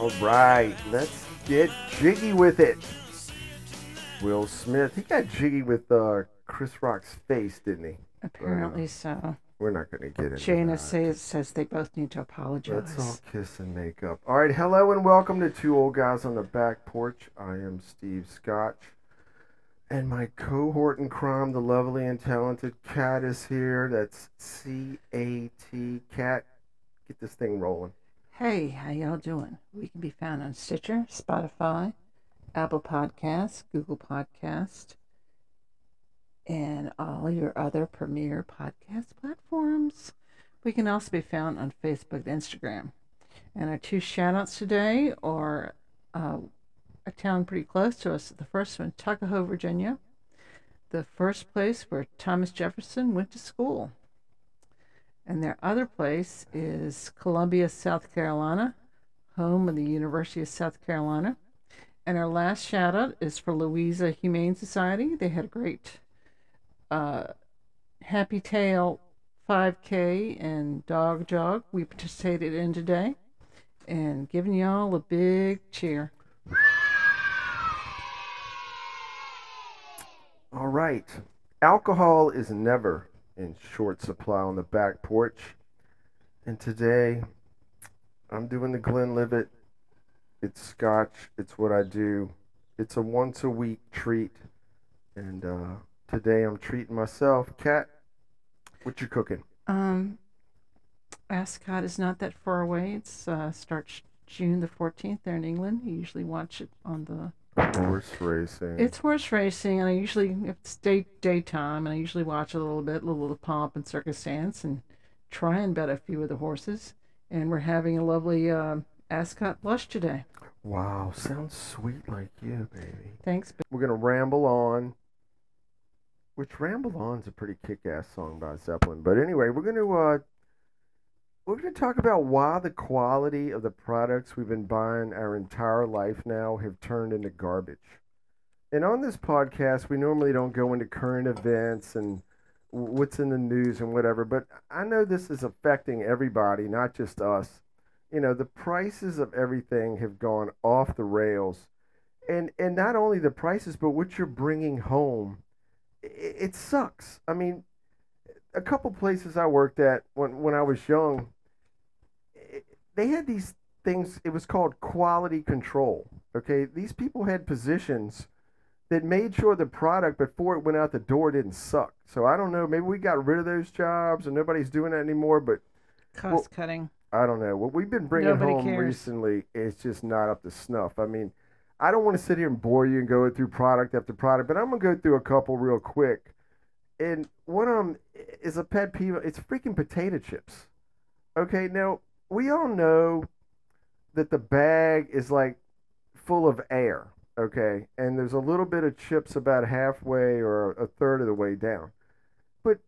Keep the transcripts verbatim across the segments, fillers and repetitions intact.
All right, let's get jiggy with it. Will Smith, he got jiggy with uh, Chris Rock's face, didn't he? Apparently uh, so. We're not going to get it. Jana says, says they both need to apologize. Let's all kiss and make up. All right, hello and welcome to Two Old Guys on the Back Porch. I am Steve Scotch. And my cohort in crime, the lovely and talented Cat, is here. That's C A T, Cat. Get this thing rolling. Hey, how y'all doing? We can be found on Stitcher, Spotify, Apple Podcasts, Google Podcasts, and all your other premier podcast platforms. We can also be found on Facebook and Instagram. And our two shout-outs today are... Uh, a town pretty close to us. The first one, Tuckahoe, Virginia, the first place where Thomas Jefferson went to school. And their other place is Columbia, South Carolina, home of the University of South Carolina. And our last shout out is for Louisa Humane Society. They had a great uh, Happy Tail five K and Dog Jog we participated in today, and giving y'all a big cheer. All right, alcohol is never in short supply on the back porch, and today I'm doing the Glenlivet. It's scotch, it's what I do, it's a once a week treat, and uh, today I'm treating myself. Kat, what you cooking? Um, Ascot is not that far away. It's uh, starts June the fourteenth there in England. You usually watch it on the... Horse racing. It's horse racing, and I usually, if it's day, daytime, and I usually watch a little bit, a little, little pomp and circumstance, and try and bet a few of the horses. And we're having a lovely uh, Ascot blush today. Wow, sounds sweet like you, baby. Thanks, baby. We're going to Ramble On, which Ramble On's a pretty kick-ass song by Zeppelin. But anyway, we're going to, uh, we're going to talk about why the quality of the products we've been buying our entire life now have turned into garbage. And on this podcast, we normally don't go into current events and what's in the news and whatever, but I know this is affecting everybody, not just us. You know, the prices of everything have gone off the rails. And, and not only the prices, but what you're bringing home, it, it sucks. I mean, a couple places I worked at when, when I was young, they had these things, it was called quality control, okay? These people had positions that made sure the product before it went out the door didn't suck. So I don't know, maybe we got rid of those jobs and nobody's doing that anymore, but... Cost well, cutting. I don't know. What we've been bringing Nobody home cares. recently is just not up to snuff. I mean, I don't want to sit here and bore you and go through product after product, but I'm going to go through a couple real quick. And one of them is a pet peeve. It's freaking potato chips. Okay, now, we all know that the bag is, like, full of air, okay? And there's a little bit of chips about halfway or a third of the way down. But,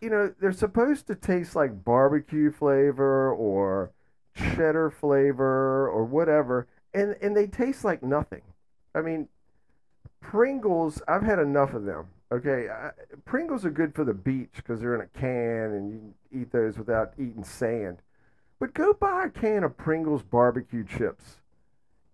you know, they're supposed to taste like barbecue flavor or cheddar flavor or whatever, and, and they taste like nothing. I mean, Pringles, I've had enough of them. Okay, I, Pringles are good for the beach because they're in a can and you can eat those without eating sand. But go buy a can of Pringles barbecue chips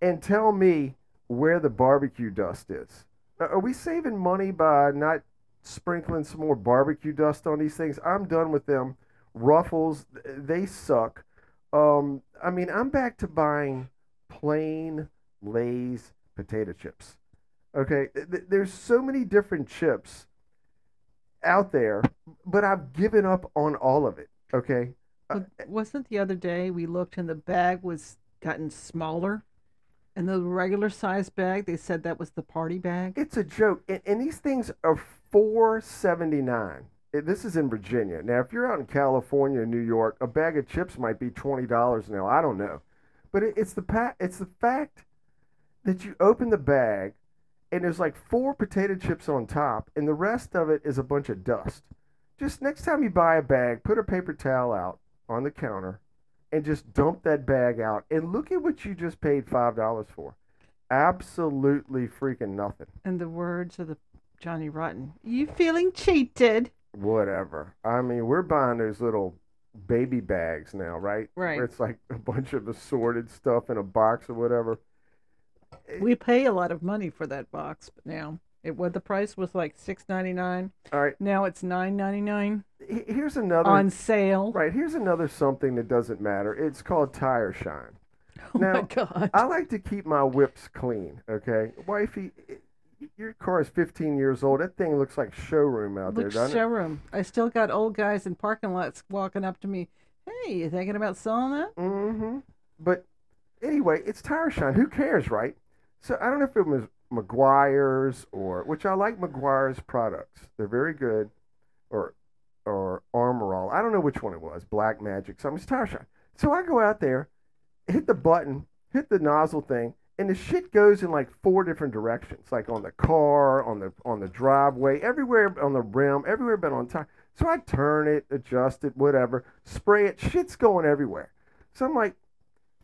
and tell me where the barbecue dust is. Are we saving money by not sprinkling some more barbecue dust on these things? I'm done with them. Ruffles, they suck. Um, I mean, I'm back to buying plain Lay's potato chips. Okay, there's so many different chips out there, but I've given up on all of it, okay? Wasn't the other day we looked and the bag was gotten smaller? And the regular size bag, they said that was the party bag? It's a joke. And, and these things are four dollars and seventy-nine cents. This is in Virginia. Now, if you're out in California or New York, a bag of chips might be twenty dollars now. I don't know. But it, it's the pa- it's the fact that you open the bag, and there's like four potato chips on top, and the rest of it is a bunch of dust. Just next time you buy a bag, put a paper towel out on the counter and just dump that bag out. And look at what you just paid five dollars for. Absolutely freaking nothing. And the words of the Johnny Rotten, you feeling cheated? Whatever. I mean, we're buying those little baby bags now, right? Right. Where it's like a bunch of assorted stuff in a box or whatever. We pay a lot of money for that box now. It what the price was like six ninety-nine. All right. Now it's nine ninety-nine. Here's another on sale. Right. Here's another something that doesn't matter. It's called tire shine. Oh now, my God. I like to keep my whips clean. Okay, wifey. Your car is fifteen years old. That thing looks like showroom out there, doesn't it? Showroom. I still got old guys in parking lots walking up to me. Hey, you thinking about selling that? Mm-hmm. But anyway, it's tire shine. Who cares, right? So I don't know if it was Meguiar's or, which I like Meguiar's products. They're very good. Or or Armor All. I don't know which one it was. Black Magic. Something. It's tire shine. So I go out there, hit the button, hit the nozzle thing. And the shit goes in like four different directions, like on the car, on the on the driveway, everywhere, on the rim, everywhere but on top. So I turn it, adjust it, whatever, spray it. Shit's going everywhere. So I'm like,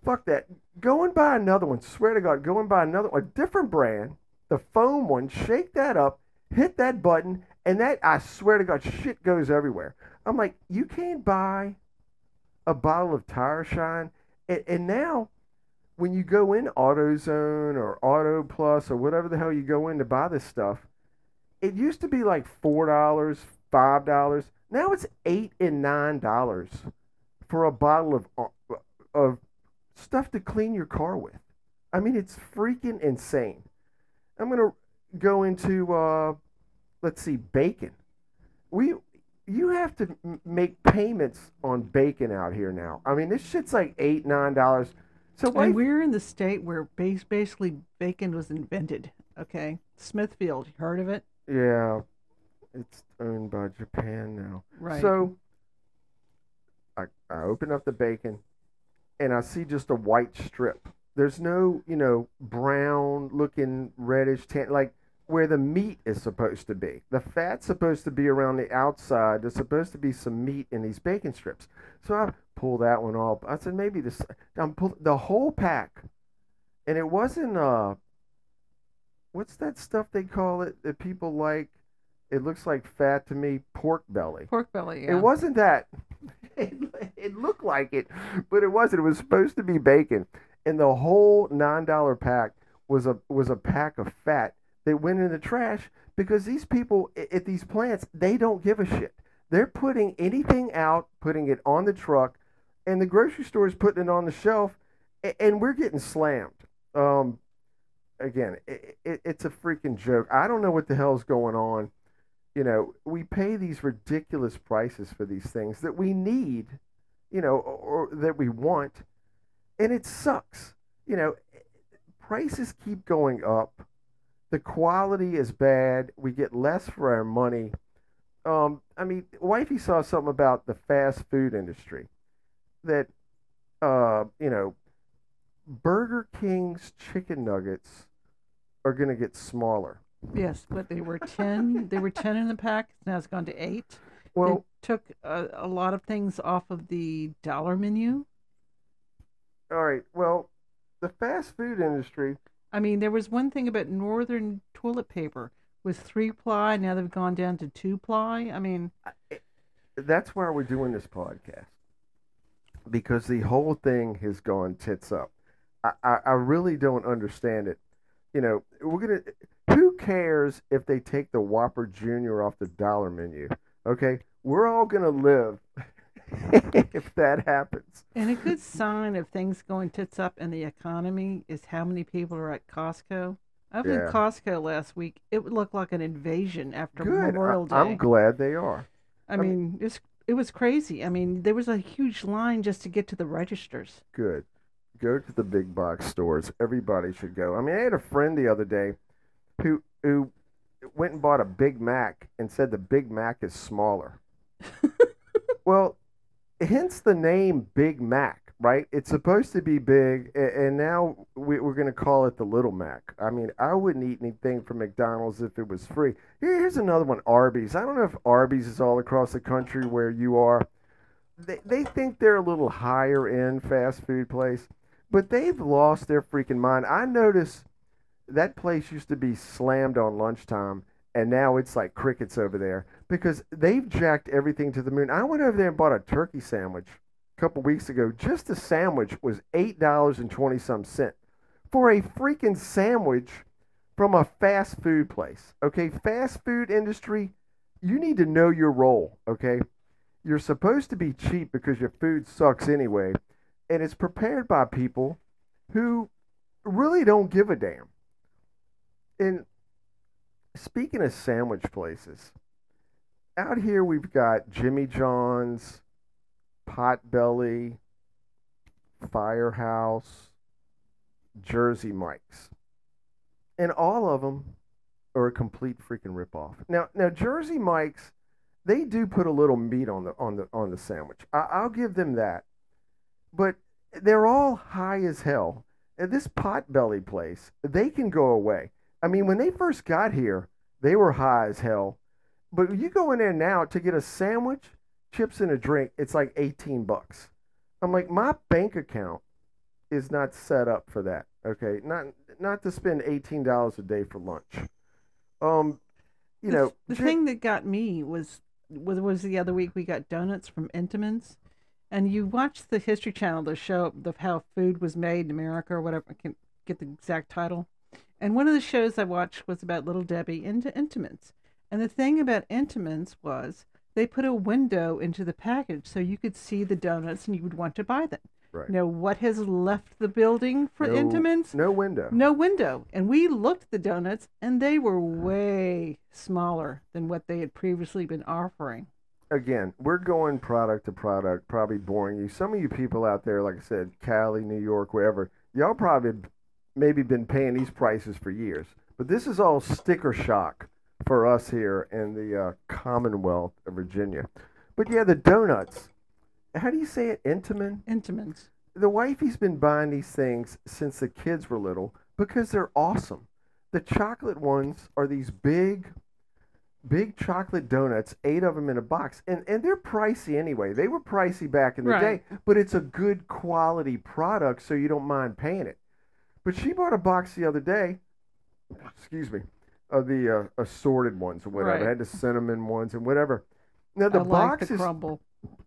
fuck that. Go and buy another one. Swear to God, go and buy another one, a different brand, the foam one. Shake that up, hit that button, and that, I swear to God, shit goes everywhere. I'm like, you can't buy a bottle of tire shine. And, and now, when you go in AutoZone or Auto Plus or whatever the hell you go in to buy this stuff, it used to be like four dollars, five dollars. Now it's eight dollars and nine dollars for a bottle of, of stuff to clean your car with. I mean, it's freaking insane. I'm going to go into, uh, let's see, bacon. We... You have to m- make payments on bacon out here now. I mean, this shit's like eight dollars, nine dollars. So wait. And we're in the state where base, basically bacon was invented, okay? Smithfield, you heard of it? Yeah. It's owned by Japan now. Right. So I, I open up the bacon, and I see just a white strip. There's no, you know, brown-looking, reddish, tan, like where the meat is supposed to be. The fat's supposed to be around the outside. There's supposed to be some meat in these bacon strips. So I pull that one off. I said, maybe this, I'm pull the whole pack. And it wasn't, uh, what's that stuff they call it that people like? It looks like fat to me, pork belly. Pork belly, yeah. It wasn't that. It, it looked like it, but it wasn't. It was supposed to be bacon. And the whole nine dollar pack was a was a pack of fat. They went in the trash because these people at these plants, they don't give a shit. They're putting anything out, putting it on the truck, and the grocery store is putting it on the shelf, and we're getting slammed. Um, again, it, it, it's a freaking joke. I don't know what the hell's going on. You know, we pay these ridiculous prices for these things that we need, you know, or, or that we want, and it sucks. You know, prices keep going up. The quality is bad. We get less for our money. Um, I mean, wifey saw something about the fast food industry. That, uh, you know, Burger King's chicken nuggets are going to get smaller. Yes, but they were ten. They were ten in the pack. Now it's gone to eight. Well, it took a, a lot of things off of the dollar menu. All right. Well, the fast food industry. I mean, there was one thing about Northern toilet paper was three ply. Now they've gone down to two ply. I mean, that's why we're doing this podcast, because the whole thing has gone tits up. I, I, I really don't understand it. You know, we're gonna. Who cares if they take the Whopper Junior off the dollar menu? Okay, we're all gonna live if that happens. And a good sign of things going tits up in the economy is how many people are at Costco. I was in yeah. Costco last week. It would look like an invasion after good. Memorial Day. I'm glad they are. I, I mean, mean it's, it was crazy. I mean, there was a huge line just to get to the registers. Good. Go to the big box stores. Everybody should go. I mean, I had a friend the other day who who went and bought a Big Mac and said the Big Mac is smaller. Well, hence the name Big Mac, right? It's supposed to be big, and now we're going to call it the Little Mac. I mean, I wouldn't eat anything from McDonald's if it was free. Here's another one, Arby's. I don't know if Arby's is all across the country where you are. They, they think they're a little higher-end fast food place, but they've lost their freaking mind. I noticed that place used to be slammed on lunchtime, and now it's like crickets over there because they've jacked everything to the moon. I went over there and bought a turkey sandwich a couple weeks ago. Just the sandwich was eight dollars and twenty some cents for a freaking sandwich from a fast food place. Okay, fast food industry, you need to know your role, okay? You're supposed to be cheap because your food sucks anyway, and it's prepared by people who really don't give a damn. And speaking of sandwich places, out here we've got Jimmy John's, Potbelly, Firehouse, Jersey Mike's. And all of them are a complete freaking ripoff. Now, now Jersey Mike's, they do put a little meat on the on the on the sandwich. I, I'll give them that. But they're all high as hell. And this Potbelly place, they can go away. I mean, when they first got here, they were high as hell. But you go in there now to get a sandwich, chips, and a drink, it's like eighteen bucks. I'm like, my bank account is not set up for that. Okay, not not to spend eighteen dollars a day for lunch. Um, you the, know, the j- thing that got me was was was the other week we got donuts from Entenmann's, and you watch the History Channel to show the, how food was made in America or whatever. I can't get the exact title. And one of the shows I watched was about Little Debbie into Entenmann's. And the thing about Entenmann's was they put a window into the package so you could see the donuts and you would want to buy them. Right. Now, what has left the building for no, Entenmann's? No window. No window. And we looked at the donuts, and they were way smaller than what they had previously been offering. Again, we're going product to product, probably boring you. Some of you people out there, like I said, Cali, New York, wherever, y'all probably maybe been paying these prices for years. But this is all sticker shock for us here in the uh, Commonwealth of Virginia. But, yeah, the donuts. How do you say it? Entenmann? Entenmann's. The wifey's been buying these things since the kids were little because they're awesome. The chocolate ones are these big, big chocolate donuts, eight of them in a box. And and they're pricey anyway. They were pricey back in the right. day, but it's a good quality product, so you don't mind paying it. But she bought a box the other day, excuse me, of the uh, assorted ones or whatever. Right. I had the cinnamon ones and whatever. Now the I box like the is... crumble.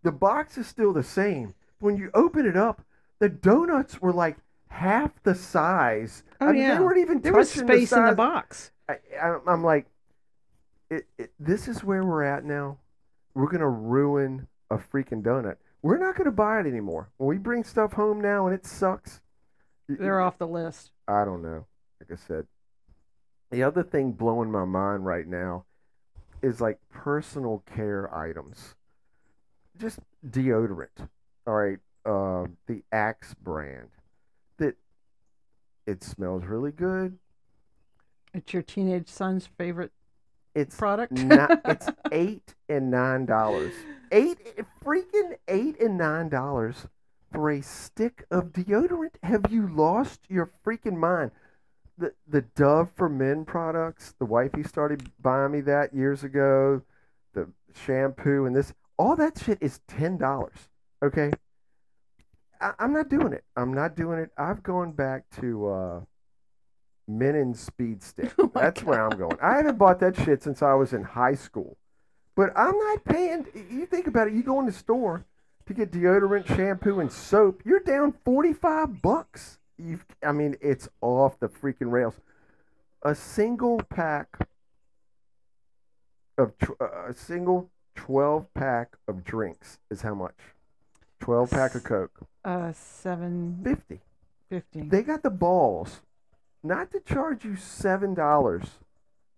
The box is still the same. When you open it up, the donuts were like half the size. Oh, I mean, yeah. They weren't even touching the size. There was space in the box. I, I, I'm like, it, it, this is where we're at now. We're going to ruin a freaking donut. We're not going to buy it anymore. When we bring stuff home now and it sucks. They're it, off the list. I don't know. Like I said, the other thing blowing my mind right now is like personal care items. Just deodorant, all right, uh, the Axe brand, that it smells really good. It's your teenage son's favorite it's product. Not, it's eight and nine dollars. Eight freaking eight and nine dollars for a stick of deodorant. Have you lost your freaking mind? The the Dove for Men products. The wifey started buying me that years ago. The shampoo and this. All that shit is ten dollars, okay? I, I'm not doing it. I'm not doing it. I've gone back to uh, Menin Speed Stick. Oh That's God. Where I'm going. I haven't bought that shit since I was in high school. But I'm not paying. You think about it. You go in the store to get deodorant, shampoo, and soap. You're down forty-five bucks. You've, I mean, it's off the freaking rails. A single pack of tr- uh, a single twelve pack of drinks is how much? twelve pack of Coke. Uh, seven. Fifty. Fifty. They got the balls not to charge you seven dollars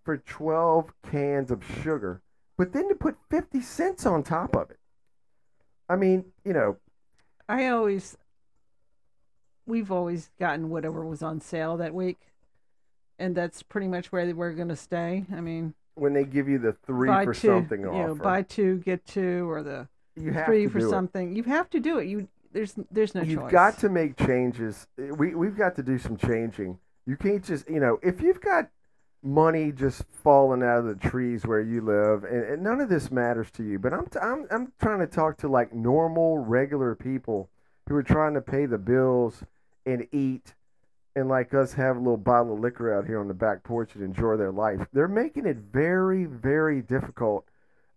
for twelve cans of sugar, but then to put fifty cents on top of it. I mean, you know. I always, we've always gotten whatever was on sale that week. And that's pretty much where we're going to stay. I mean. When they give you the three buy for two, something offer, you know, buy two get two, or the three for something, it. You have to do it. You there's there's no you've choice. You've got to make changes. We we've got to do some changing. You can't just you know if you've got money just falling out of the trees where you live, and, and none of this matters to you. But I'm t- I'm I'm trying to talk to like normal, regular people who are trying to pay the bills and eat and like us have a little bottle of liquor out here on the back porch and enjoy their life. They're making it very, very difficult.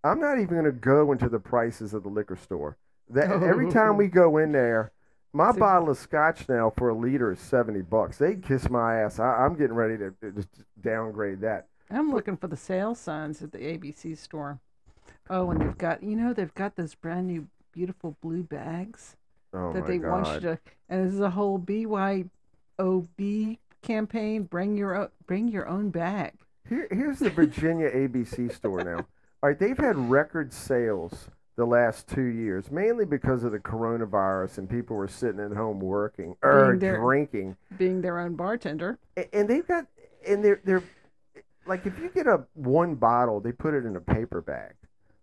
I'm not even going to go into the prices of the liquor store. That every time we go in there, my See, bottle of scotch now for a liter is seventy bucks. They kiss my ass. I, I'm getting ready to, to downgrade that. I'm looking for the sale signs at the A B C store. Oh, and they've got, you know, they've got those brand new beautiful blue bags oh that they God. want you to, and this is a whole B Y O B campaign. Bring your own, bring your own bag. Here, here's the Virginia A B C store now. All right, they've had record sales the last two years, mainly because of the coronavirus and people were sitting at home working or er, drinking, being their own bartender. And, and they've got, and they're they're like, if you get a one bottle, they put it in a paper bag.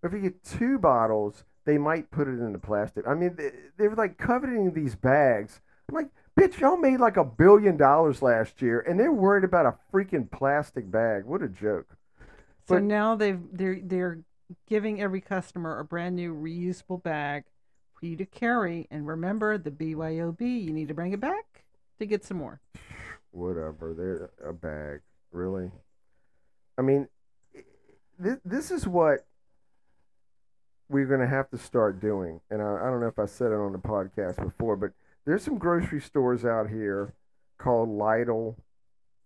If you get two bottles, they might put it in the plastic. I mean, they, they're like coveting these bags. I'm like, bitch, y'all made like a billion dollars last year, and they're worried about a freaking plastic bag. What a joke! So but, now they've they're they're giving every customer a brand new reusable bag for you to carry. And remember the B Y O B. You need to bring it back to get some more. Whatever. They're a bag, really. I mean, this this is what we're going to have to start doing. And I, I don't know if I said it on the podcast before, but there's some grocery stores out here called Lidl.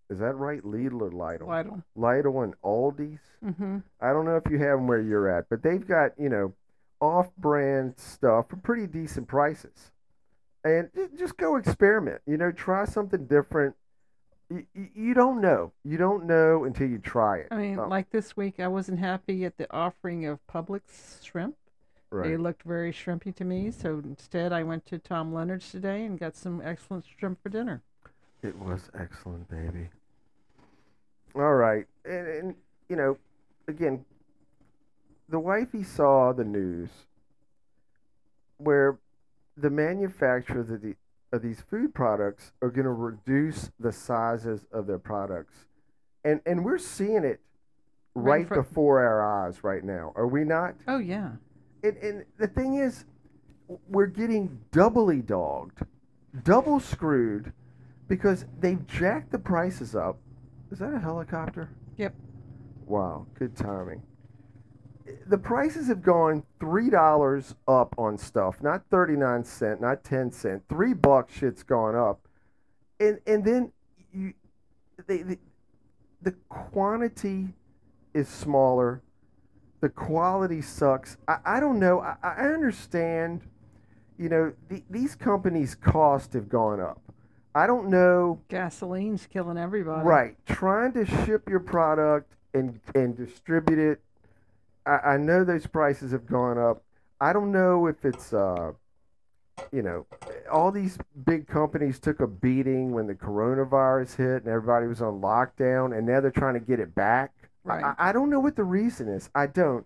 Is that right? Lidl or Lidl? Lidl. Lidl and Aldi's. Mm-hmm. I don't know if you have them where you're at, but they've got, you know, off-brand stuff for pretty decent prices. And just go experiment. You know, try something different. You, you don't know. You don't know until you try it. I mean, um, like this week, I wasn't happy at the offering of Publix shrimp. Right. They looked very shrimpy to me, so instead I went to Tom Leonard's today and got some excellent shrimp for dinner. It was excellent, baby. All right. And, and you know, again, the wifey saw the news where the manufacturers of the of these food products are going to reduce the sizes of their products. And and we're seeing it right, right for, before our eyes right now. Are we not? Oh, yeah. And, and the thing is, we're getting doubly dogged, double screwed, because they've jacked the prices up. Is that a helicopter? Yep. Wow, good timing. The prices have gone three dollars up on stuff. Not thirty-nine cents, not ten cents. Three bucks shit's gone up. And and then you, they, they, the quantity is smaller. The quality sucks. I, I don't know. I, I understand, you know, the, these companies' costs have gone up. I don't know. Gasoline's killing everybody. Right. Trying to ship your product and, and distribute it. I, I know those prices have gone up. I don't know if it's, uh, you know, all these big companies took a beating when the coronavirus hit and everybody was on lockdown, and now they're trying to get it back. Right. I, I don't know what the reason is. I don't.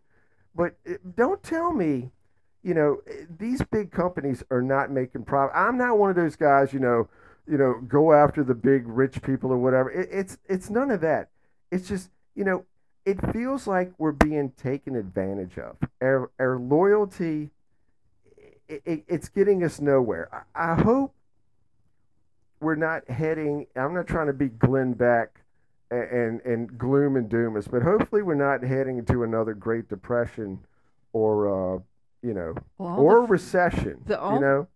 But it, don't tell me, you know, these big companies are not making profit. I'm not one of those guys, you know, you know, go after the big rich people or whatever. It, it's it's none of that. It's just, you know, it feels like we're being taken advantage of. Our, our loyalty, it, it, it's getting us nowhere. I, I hope we're not heading, I'm not trying to be Glenn Beck and, and, and gloom and doom us, but hopefully we're not heading into another Great Depression or, uh, you know, well, or the, recession, the, all, you know.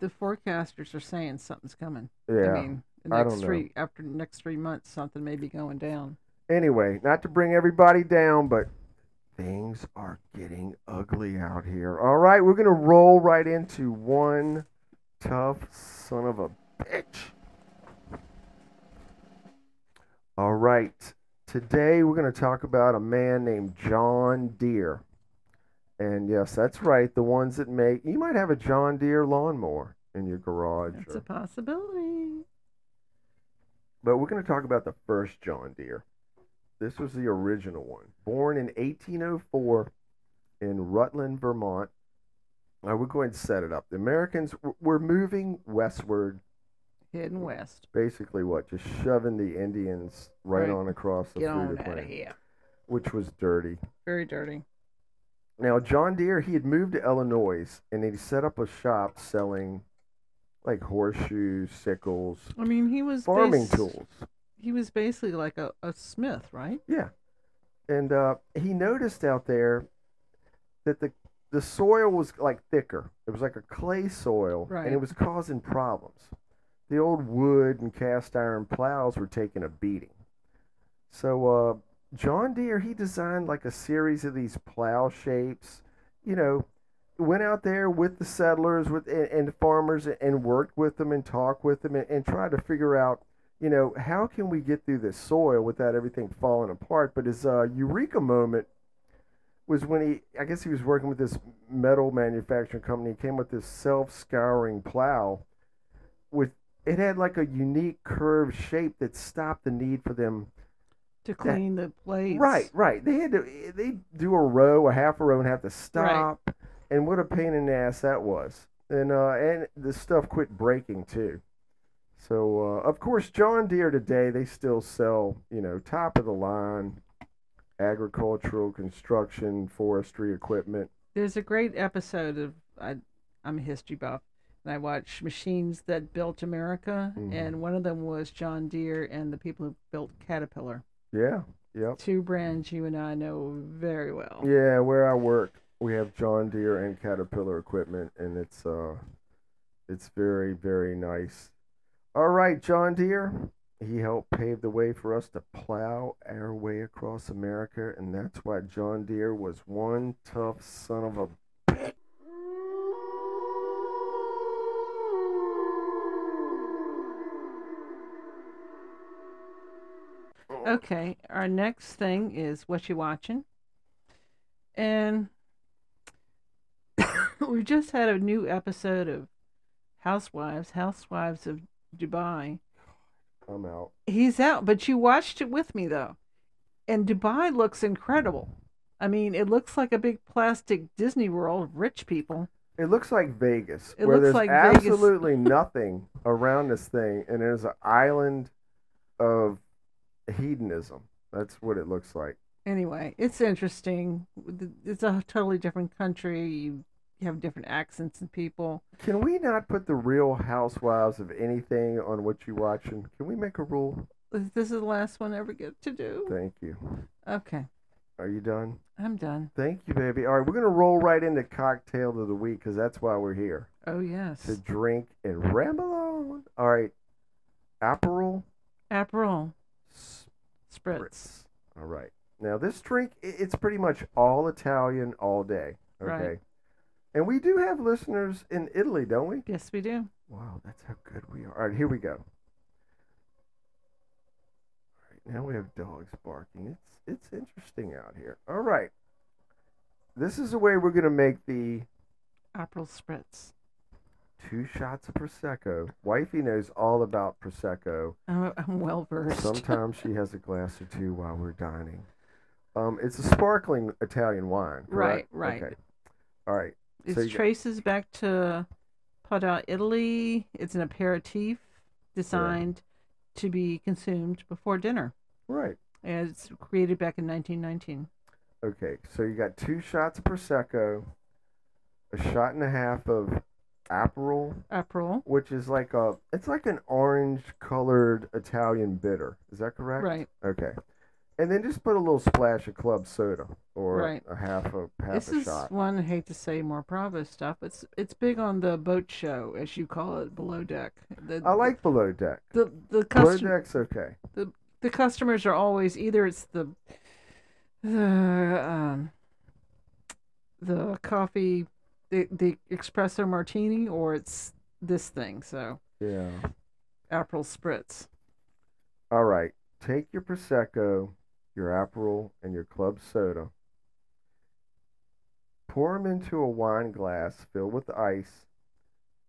The forecasters are saying something's coming. Yeah, I mean, the next I don't three, know. After the next three months, something may be going down. Anyway, not to bring everybody down, but things are getting ugly out here. All right, we're going to roll right into one tough son of a bitch. All right, today we're going to talk about a man named John Deere. And yes, that's right, the ones that make, you might have a John Deere lawnmower in your garage. That's or, a possibility. But we're going to talk about the first John Deere. This was the original one. Born in eighteen oh four in Rutland, Vermont. I would go ahead and set it up. The Americans w- were moving westward. Heading west. Basically what? Just shoving the Indians right, right. on across the Get on out of here. Which was dirty. Very dirty. Now, John Deere, he had moved to Illinois, and he set up a shop selling like horseshoes, sickles. I mean, he was farming bas- tools. He was basically like a, a smith, right? Yeah. And uh, he noticed out there that the the soil was like thicker. It was like a clay soil, right. And it was causing problems. The old wood and cast iron plows were taking a beating. So uh, John Deere, he designed like a series of these plow shapes. You know, went out there with the settlers with and, and farmers and worked with them and talked with them and, and tried to figure out, you know, how can we get through this soil without everything falling apart? But his uh, eureka moment was when he, I guess he was working with this metal manufacturing company, he came with this self-scouring plow. With it had like a unique curved shape that stopped the need for them to clean that, the plates. Right, right. They had to they do a row, a half a row, and have to stop. Right. And what a pain in the ass that was. And uh, and the stuff quit breaking too. So, uh, of course, John Deere today, they still sell, you know, top-of-the-line agricultural, construction, forestry equipment. There's a great episode of, I, I'm a history buff, and I watch Machines That Built America, mm-hmm. and one of them was John Deere and the people who built Caterpillar. Yeah, yep. Two brands you and I know very well. Yeah, where I work, we have John Deere and Caterpillar equipment, and it's uh, it's very, very nice. All right, John Deere, he helped pave the way for us to plow our way across America, and that's why John Deere was one tough son of a bitch. Okay, our next thing is what you watching, and we just had a new episode of Housewives, Housewives of Dubai. I'm out. He's out, but you watched it with me though, and Dubai looks incredible. I mean, it looks like a big plastic Disney World of rich people. It looks like Vegas. It where looks there's like absolutely Vegas. Nothing around this thing, and there's an island of hedonism. That's what it looks like. Anyway, it's interesting. It's a totally different country. You You have different accents and people. Can we not put the Real Housewives of anything on what you're watching? Can we make a rule? This is the last one I ever get to do. Thank you. Okay. Are you done? I'm done. Thank you, baby. All right, we're going to roll right into Cocktail of the Week because that's why we're here. Oh, yes. To drink and ramble on. All right. Aperol. Aperol. Spritz. Spritz. All right. Now, this drink, it's pretty much all Italian all day. Okay. Right. And we do have listeners in Italy, don't we? Yes, we do. Wow, that's how good we are. All right, here we go. All right, now we have dogs barking. It's it's interesting out here. All right. This is the way we're going to make the... Aperol Spritz. Two shots of Prosecco. Wifey knows all about Prosecco. I'm, I'm well-versed. Sometimes she has a glass or two while we're dining. Um, it's a sparkling Italian wine, correct? Right, right. Okay. All right. It so traces got... back to Padua, Italy. It's an aperitif designed yeah. to be consumed before dinner. Right. And it's created back in nineteen nineteen. Okay, so you got two shots of Prosecco, a shot and a half of Aperol. Aperol. Which is like a, it's like an orange-colored Italian bitter. Is that correct? Right. Okay. And then just put a little splash of club soda or right. a half a half this a shot. This is one, I hate to say, more Bravo stuff. It's it's big on the boat show, as you call it, Below Deck. The, I like Below Deck. The the custom- Below Deck's okay. The the customers are always either it's the the um, the coffee, the the espresso martini, or it's this thing. So yeah, Aperol Spritz. All right, take your Prosecco, your Aperol, and your club soda. Pour them into a wine glass filled with ice.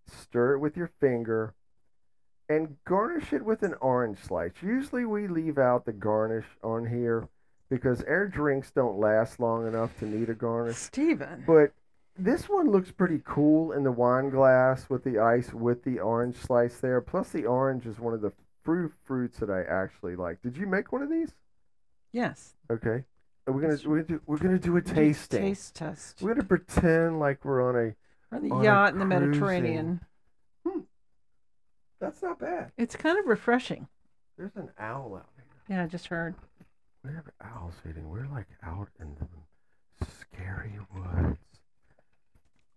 Stir it with your finger. And garnish it with an orange slice. Usually we leave out the garnish on here because our drinks don't last long enough to need a garnish. Steven. But this one looks pretty cool in the wine glass with the ice with the orange slice there. Plus the orange is one of the fruit fruits that I actually like. Did you make one of these? Yes. Okay. We're gonna we're gonna do, we're gonna do a tasting. Taste test. We're gonna pretend like we're on a, we're on a yacht on a in the Mediterranean. Hmm. That's not bad. It's kind of refreshing. There's an owl out here. Yeah, I just heard. We have owls eating. We're like out in the scary woods.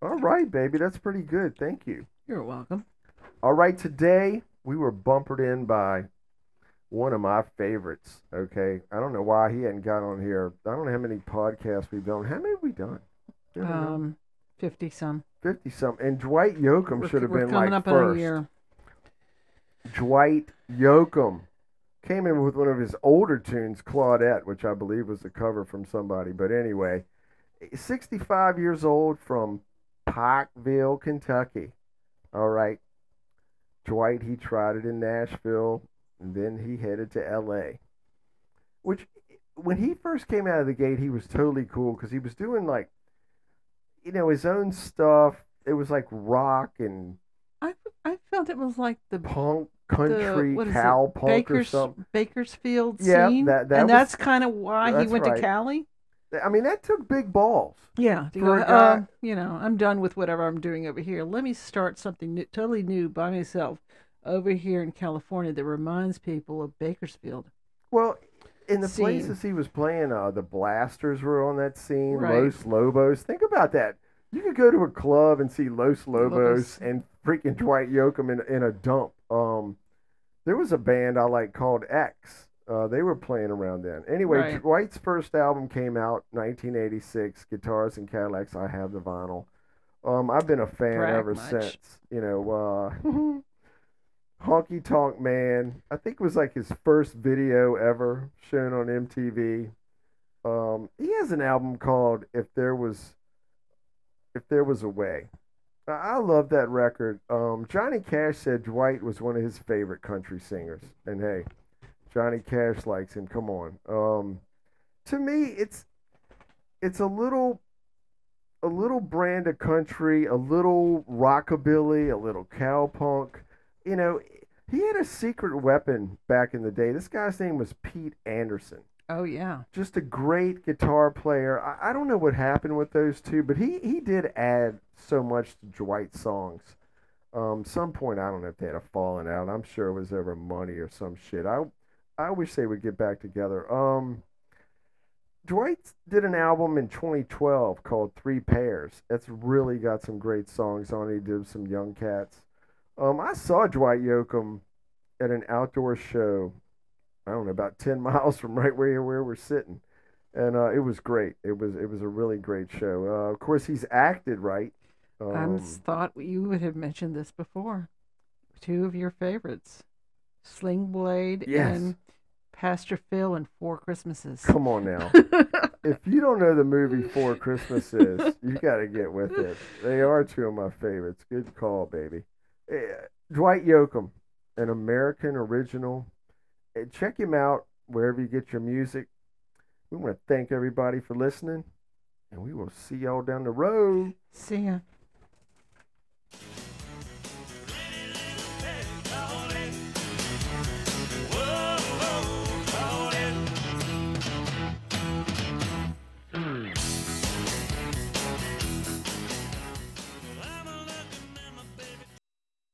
All right, baby. That's pretty good. Thank you. You're welcome. All right, today we were bumpered in by one of my favorites, okay? I don't know why he hadn't got on here. I don't know how many podcasts we've done. How many have we done? Um, fifty-some. fifty-some. And Dwight Yoakam we're, should have been like first. We're coming up on a year. Dwight Yoakam came in with one of his older tunes, Claudette, which I believe was a cover from somebody. But anyway, sixty-five years old from Pikeville, Kentucky. All right. Dwight, he tried it in Nashville, and then he headed to L A, which when he first came out of the gate, he was totally cool because he was doing, like, you know, his own stuff. It was like rock and... I, I felt it was like the... Punk, country, the, cow punk Bakers, or something. Bakersfield yeah, scene. That, that and was, that's kind of why he went right. to Cali. I mean, that took big balls. Yeah. You know, uh, you know, I'm done with whatever I'm doing over here. Let me start something new, totally new by myself over here in California that reminds people of Bakersfield. Well, in the scene. places he was playing, uh, the Blasters were on that scene, right. Los Lobos. Think about that. You could go to a club and see Los Lobos, Lobos. and freaking Dwight Yoakam in, in a dump. Um, there was a band I like called X. Uh, they were playing around then. Anyway, right. Dwight's first album came out nineteen eighty-six, Guitars and Cadillacs. I have the vinyl. Um, I've been a fan Drag ever much. since. You know, uh, Honky Tonk Man. I think it was like his first video ever shown on M T V. Um, he has an album called If There Was, If There Was a Way. I love that record. Um, Johnny Cash said Dwight was one of his favorite country singers. And hey, Johnny Cash likes him. Come on. Um, to me, it's it's a little a little brand of country, a little rockabilly, a little cowpunk. You know, he had a secret weapon back in the day. This guy's name was Pete Anderson. Oh yeah, just a great guitar player. I, I don't know what happened with those two, but he he did add so much to Dwight's songs. Um, some point, I don't know if they had a falling out. I'm sure it was over money or some shit. I I wish they would get back together. Um, Dwight did an album in twenty twelve called Three Pairs. That's really got some great songs on it. He did some Young Cats. Um, I saw Dwight Yoakam at an outdoor show, I don't know, about ten miles from right where, where we're sitting. And uh, it was great. It was it was a really great show. Uh, of course, he's acted, right? Um, I thought you would have mentioned this before. Two of your favorites. Sling Blade yes. and Pastor Phil and Four Christmases. Come on now. If you don't know the movie Four Christmases, you got to get with it. They are two of my favorites. Good call, baby. Uh, Dwight Yoakam, an American original. Uh, check him out wherever you get your music. We want to thank everybody for listening, and we will see y'all down the road. See ya.